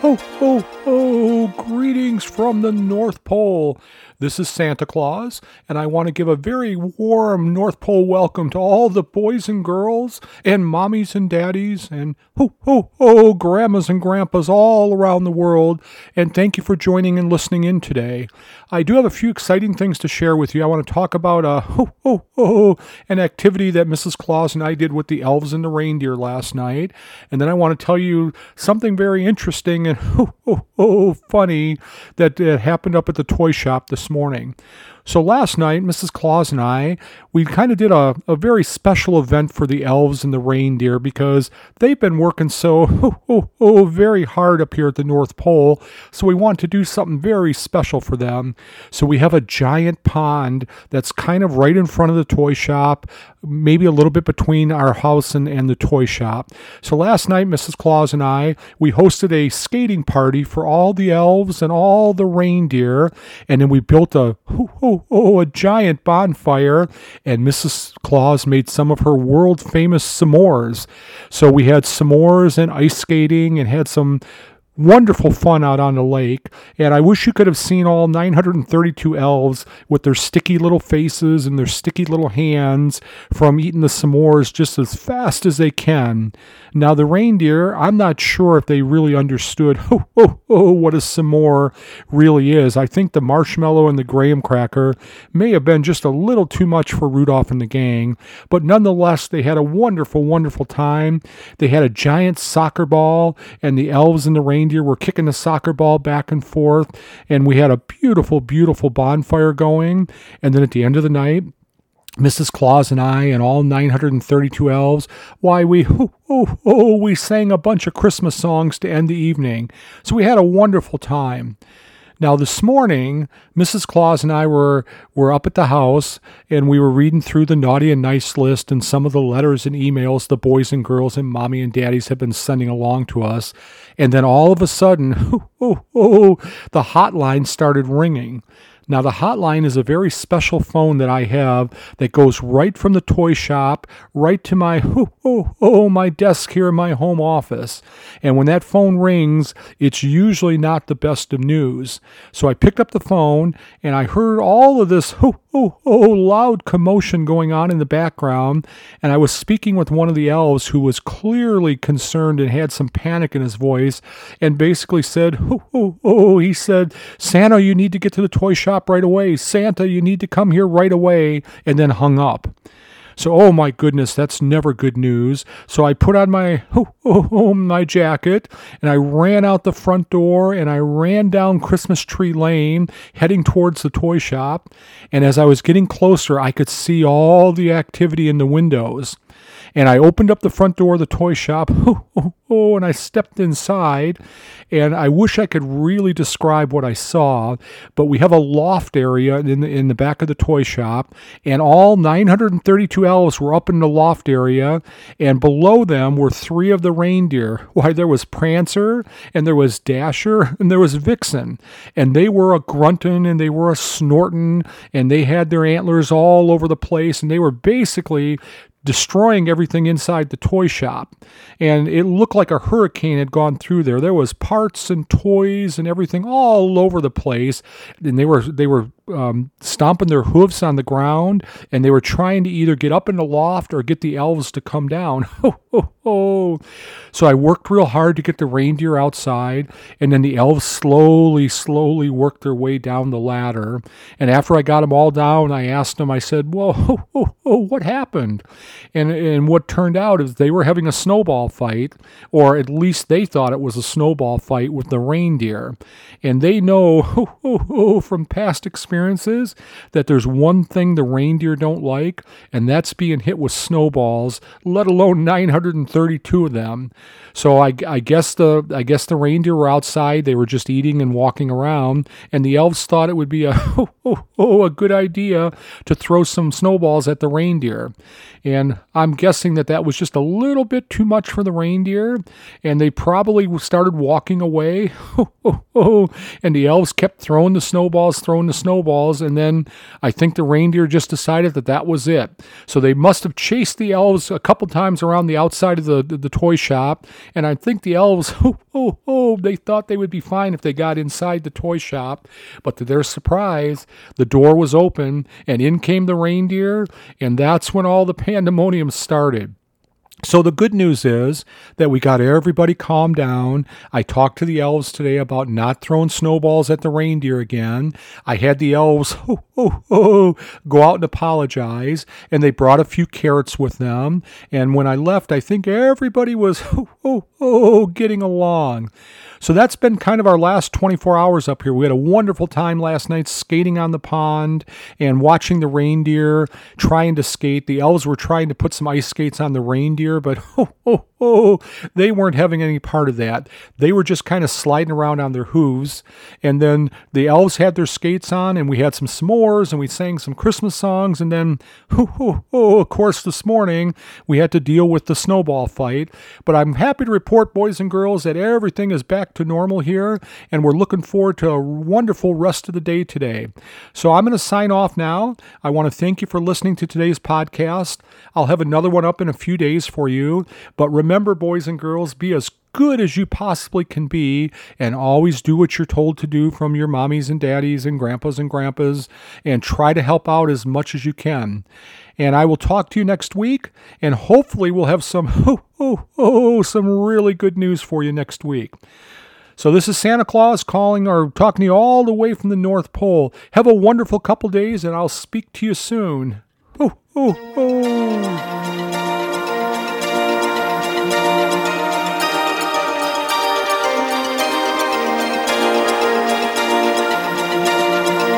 Ho, ho, ho! Greetings from the North Pole. This is Santa Claus, and I want to give a very warm North Pole welcome to all the boys and girls, and mommies and daddies, and ho, ho, ho, grandmas and grandpas all around the world, and thank you for joining and listening in today. I do have a few exciting things to share with you. I want to talk about ho, ho, ho, an activity that Mrs. Claus and I did with the elves and the reindeer last night, and then I want to tell you something very interesting and funny that happened up at the toy shop this morning. So last night, Mrs. Claus and I, we kind of did a very special event for the elves and the reindeer because they've been working so very hard up here at the North Pole. So we want to do something very special for them. So we have a giant pond that's kind of right in front of the toy shop, maybe a little bit between our house and the toy shop. So last night, Mrs. Claus and I, we hosted a skating party for all the elves and all the reindeer. And then we built a giant bonfire, and Mrs. Claus made some of her world-famous s'mores. So we had s'mores and ice skating and had some wonderful fun out on the lake, and I wish you could have seen all 932 elves with their sticky little faces and their sticky little hands from eating the s'mores just as fast as they can. Now the reindeer, I'm not sure if they really understood what a s'more really is. I think the marshmallow and the graham cracker may have been just a little too much for Rudolph and the gang, but nonetheless they had a wonderful, wonderful time. They had a giant soccer ball, and the elves and the reindeer were kicking the soccer ball back and forth, and we had a beautiful, beautiful bonfire going. And then at the end of the night, Mrs. Claus and I and all 932 elves, why we sang a bunch of Christmas songs to end the evening. So we had a wonderful time. Now, this morning, Mrs. Claus and I were up at the house, and we were reading through the naughty and nice list and some of the letters and emails the boys and girls and mommy and daddies have been sending along to us. And then all of a sudden, the hotline started ringing. Now, the hotline is a very special phone that I have that goes right from the toy shop right to my my desk here in my home office. And when that phone rings, it's usually not the best of news. So I picked up the phone, and I heard all of this loud commotion going on in the background, and I was speaking with one of the elves who was clearly concerned and had some panic in his voice, and basically said, he said, "Santa, you need to get to the toy shop right away. Santa, you need to come here right away," and then hung up. So, oh my goodness, that's never good news. So I put on my my jacket, and I ran out the front door, and I ran down Christmas Tree Lane, heading towards the toy shop. And as I was getting closer, I could see all the activity in the windows. And I opened up the front door of the toy shop, and I stepped inside, and I wish I could really describe what I saw, but we have a loft area in the back of the toy shop, and all 932 elves were up in the loft area, and below them were three of the reindeer. Why, there was Prancer, and there was Dasher, and there was Vixen, and they were a grunting, and they were a snorting, and they had their antlers all over the place, and they were basically destroying everything inside the toy shop. And it looked like a hurricane had gone through there. There was parts and toys and everything all over the place. And they were stomping their hooves on the ground, and they were trying to either get up in the loft or get the elves to come down. So I worked real hard to get the reindeer outside, and then the elves slowly worked their way down the ladder. And after I got them all down, I asked them, I said, "Well, what happened?" And what turned out is they were having a snowball fight, or at least they thought it was a snowball fight with the reindeer. And they know from past experiences that there's one thing the reindeer don't like, and that's being hit with snowballs, let alone 932 of them. So I guess the reindeer were outside. They were just eating and walking around, and the elves thought it would be a good idea to throw some snowballs at the reindeer. And I'm guessing that was just a little bit too much for the reindeer, and they probably started walking away. And the elves kept throwing the snowballs. snowballs, and then I think the reindeer just decided that that was it. So they must have chased the elves a couple times around the outside of the toy shop, and I think the elves, they thought they would be fine if they got inside the toy shop, but to their surprise, the door was open, and in came the reindeer, and that's when all the pandemonium started. So the good news is that we got everybody calmed down. I talked to the elves today about not throwing snowballs at the reindeer again. I had the elves go out and apologize, and they brought a few carrots with them. And when I left, I think everybody was getting along. So that's been kind of our last 24 hours up here. We had a wonderful time last night skating on the pond and watching the reindeer trying to skate. The elves were trying to put some ice skates on the reindeer, but they weren't having any part of that. They were just kind of sliding around on their hooves. And then the elves had their skates on, and we had some s'mores, and we sang some Christmas songs. And then, of course, this morning, we had to deal with the snowball fight. But I'm happy to report, boys and girls, that everything is back to normal here, and we're looking forward to a wonderful rest of the day today. So I'm going to sign off now. I want to thank you for listening to today's podcast. I'll have another one up in a few days for you. But remember, boys and girls, be as good as you possibly can be, and always do what you're told to do from your mommies and daddies and grandpas and grandpas, and try to help out as much as you can. And I will talk to you next week, and hopefully we'll have some really good news for you next week. So this is Santa Claus calling or talking to you all the way from the North Pole. Have a wonderful couple days, and I'll speak to you soon.